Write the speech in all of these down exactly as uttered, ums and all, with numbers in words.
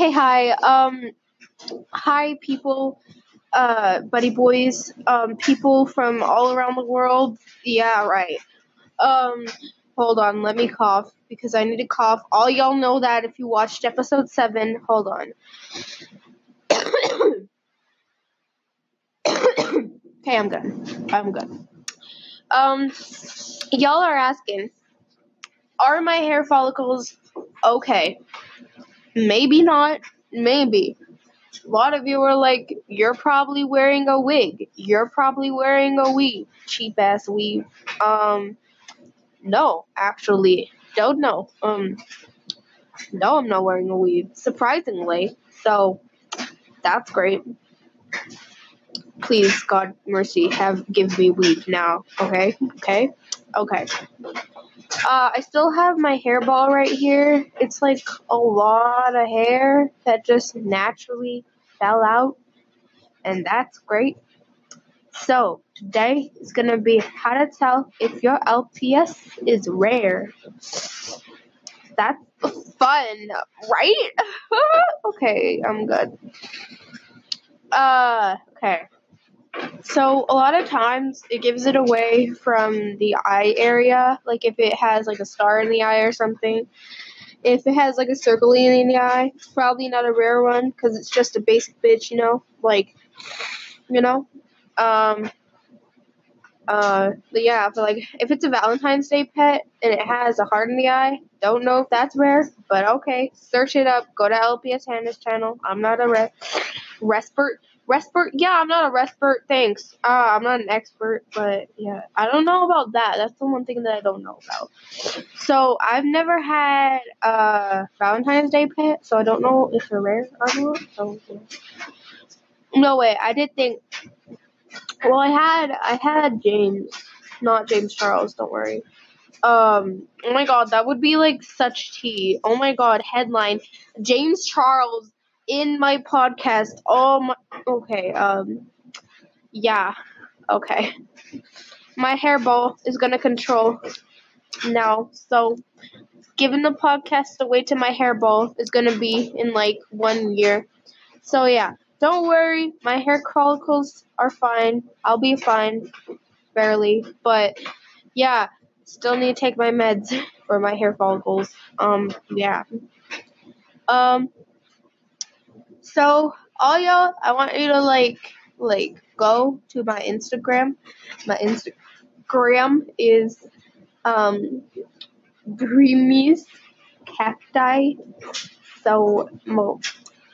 Okay, hi. Um, hi, people, uh, buddy boys, um, people from all around the world. Yeah, right. Um, hold on, let me cough, because I need to cough. All y'all know that if you watched episode seven. Hold on. Okay, I'm good. I'm good. Um, y'all are asking, are my hair follicles okay? Maybe not. Maybe. A lot of you are like, you're probably wearing a wig. You're probably wearing a weave. Cheap ass weave. Um, no, actually. Don't know. Um, no, I'm not wearing a weave, surprisingly. So, that's great. Please, God mercy, have give me weave now. Okay? Okay? Okay. Uh, I still have my hairball right here. It's like a lot of hair that just naturally fell out, and that's great. So today is gonna be how to tell if your L P S is rare. That's fun, right? Okay, I'm good. Uh, okay. So a lot of times it gives it away from the eye area, like if it has like a star in the eye or something. If it has like a circle in the eye, it's probably not a rare one, because it's just a basic bitch, you know, like, you know, um, uh, but yeah, but like if it's a Valentine's Day pet and it has a heart in the eye, don't know if that's rare, but okay, search it up, go to L P S Hannah's channel. I'm not a re- respert. Respert? Yeah, I'm not a respert, thanks. Uh, I'm not an expert, but yeah. I don't know about that. That's the one thing that I don't know about. So, I've never had a Valentine's Day pet, so I don't know if they're rare or not. So, yeah. No way, I did think... Well, I had I had James. Not James Charles, don't worry. Um, oh my god, that would be like such tea. Oh my god, headline. James Charles in my podcast. Oh my... Okay, um, yeah, okay. My hairball is going to control now, so giving the podcast away to my hairball is going to be in, like, one year. So, yeah, don't worry, my hair follicles are fine. I'll be fine, barely, but, yeah, still need to take my meds for my hair follicles. Um, yeah. Um, so... All y'all, I want you to, like, like, go to my Instagram. My Instagram is, um, Dreamies Cacti. So, well,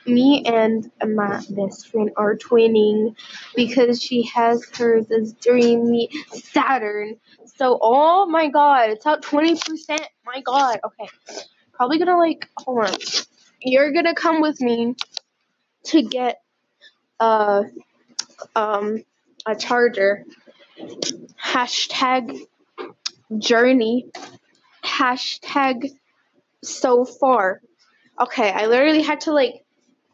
me and my best friend are twinning because she has hers as Dreamy Saturn. So, oh my god, it's out twenty percent. My god, okay. Probably gonna, like, hold on. You're gonna come with me to get uh, um, a charger. Hashtag journey. Hashtag so far. Okay, I literally had to, like,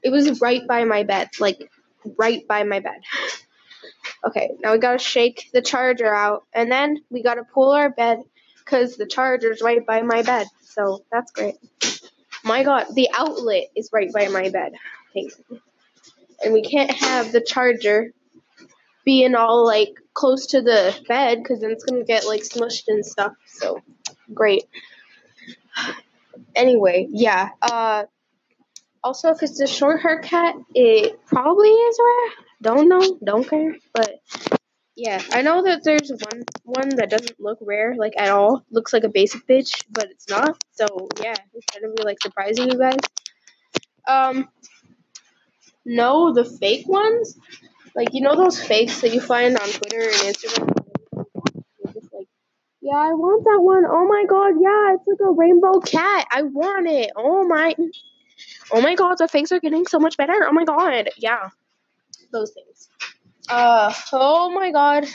it was right by my bed. Like, right by my bed. Okay, now we gotta shake the charger out, and then we gotta pull our bed, because the charger's right by my bed. So, that's great. My god, the outlet is right by my bed. And we can't have the charger being all, like, close to the bed, because then it's going to get, like, smushed and stuff. So, great. Anyway, yeah. Uh, also, if it's a short hair cat, it probably is rare. Don't know. Don't care. But, yeah. I know that there's one, one that doesn't look rare, like, at all. Looks like a basic bitch, but it's not. So, yeah. It's going to be, like, surprising you guys. Um... No, the fake ones, like, you know those fakes that you find on Twitter and Instagram? You're just like, yeah, I want that one. Oh my god, yeah, it's like a rainbow cat. I want it. Oh my, oh my god, the fakes are getting so much better. Oh my god, yeah, those things. Uh, oh my god,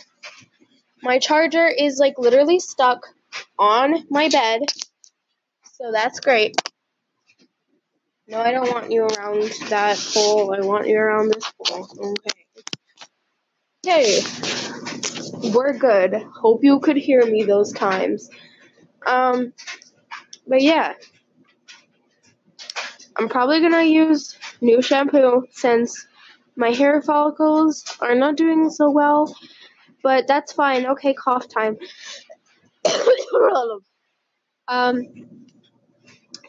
my charger is, like, literally stuck on my bed, so that's great. No, I don't want you around that pole. I want you around this pole. Okay. Okay. We're good. Hope you could hear me those times. Um, but yeah. I'm probably going to use new shampoo since my hair follicles are not doing so well, but that's fine. Okay, cough time. um,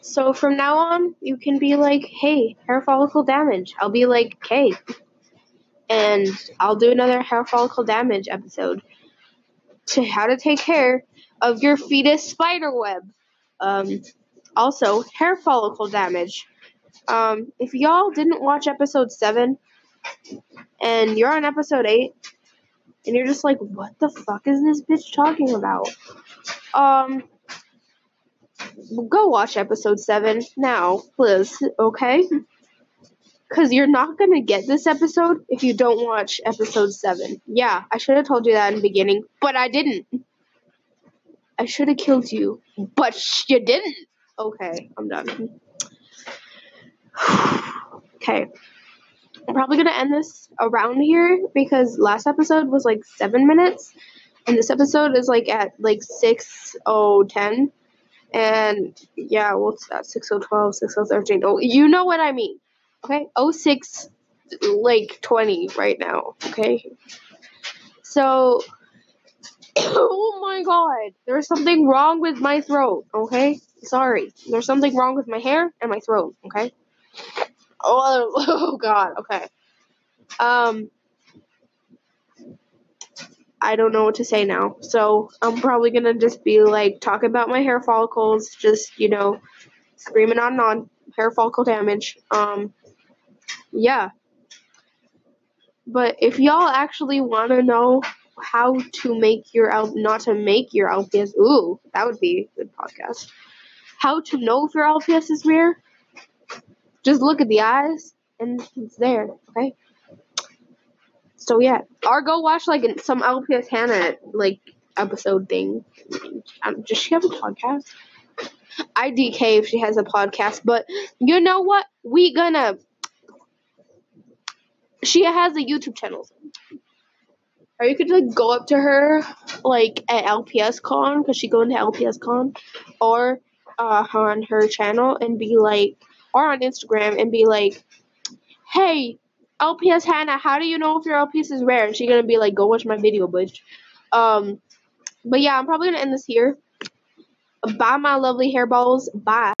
so from now on, you can be like, hey, hair follicle damage. I'll be like, okay. And I'll do another hair follicle damage episode to how to take care of your fetus spider web. Um, also, hair follicle damage. Um, if y'all didn't watch episode seven and you're on episode eight and you're just like, what the fuck is this bitch talking about? Um, go watch episode seven now, please, okay? Because you're not going to get this episode if you don't watch episode seven. Yeah, I should have told you that in the beginning, but I didn't. I should have killed you, but you didn't. Okay, I'm done. Okay. I'm probably going to end this around here because last episode was like seven minutes. And this episode is like at like six oh ten. And yeah, what's that? six oh twelve, six oh thirteen. Oh, you know what I mean. Okay, oh six, like, twenty right now, okay? So, oh my god, there's something wrong with my throat, okay? Sorry, there's something wrong with my hair and my throat, okay? Oh, oh god, okay. Um, I don't know what to say now, so I'm probably gonna just be, like, talk about my hair follicles, just, you know, screaming on and on, hair follicle damage, um... yeah, but if y'all actually want to know how to make your L- not to make your L P S, ooh, that would be a good podcast. How to know if your L P S is rare? Just look at the eyes, and it's there. Okay. So yeah, or go watch like some L P S Hannah like episode thing. Um, does she have a podcast? I D K if she has a podcast, but you know what? We gonna. She has a YouTube channel. Or you could, like, go up to her, like, at LPSCon, because she going to LPSCon, or uh, on her channel and be like, or on Instagram and be like, hey, L P S Hannah, how do you know if your L P S is rare? And she's going to be like, go watch my video, bitch. Um, but, yeah, I'm probably going to end this here. Bye, my lovely hairballs. Bye.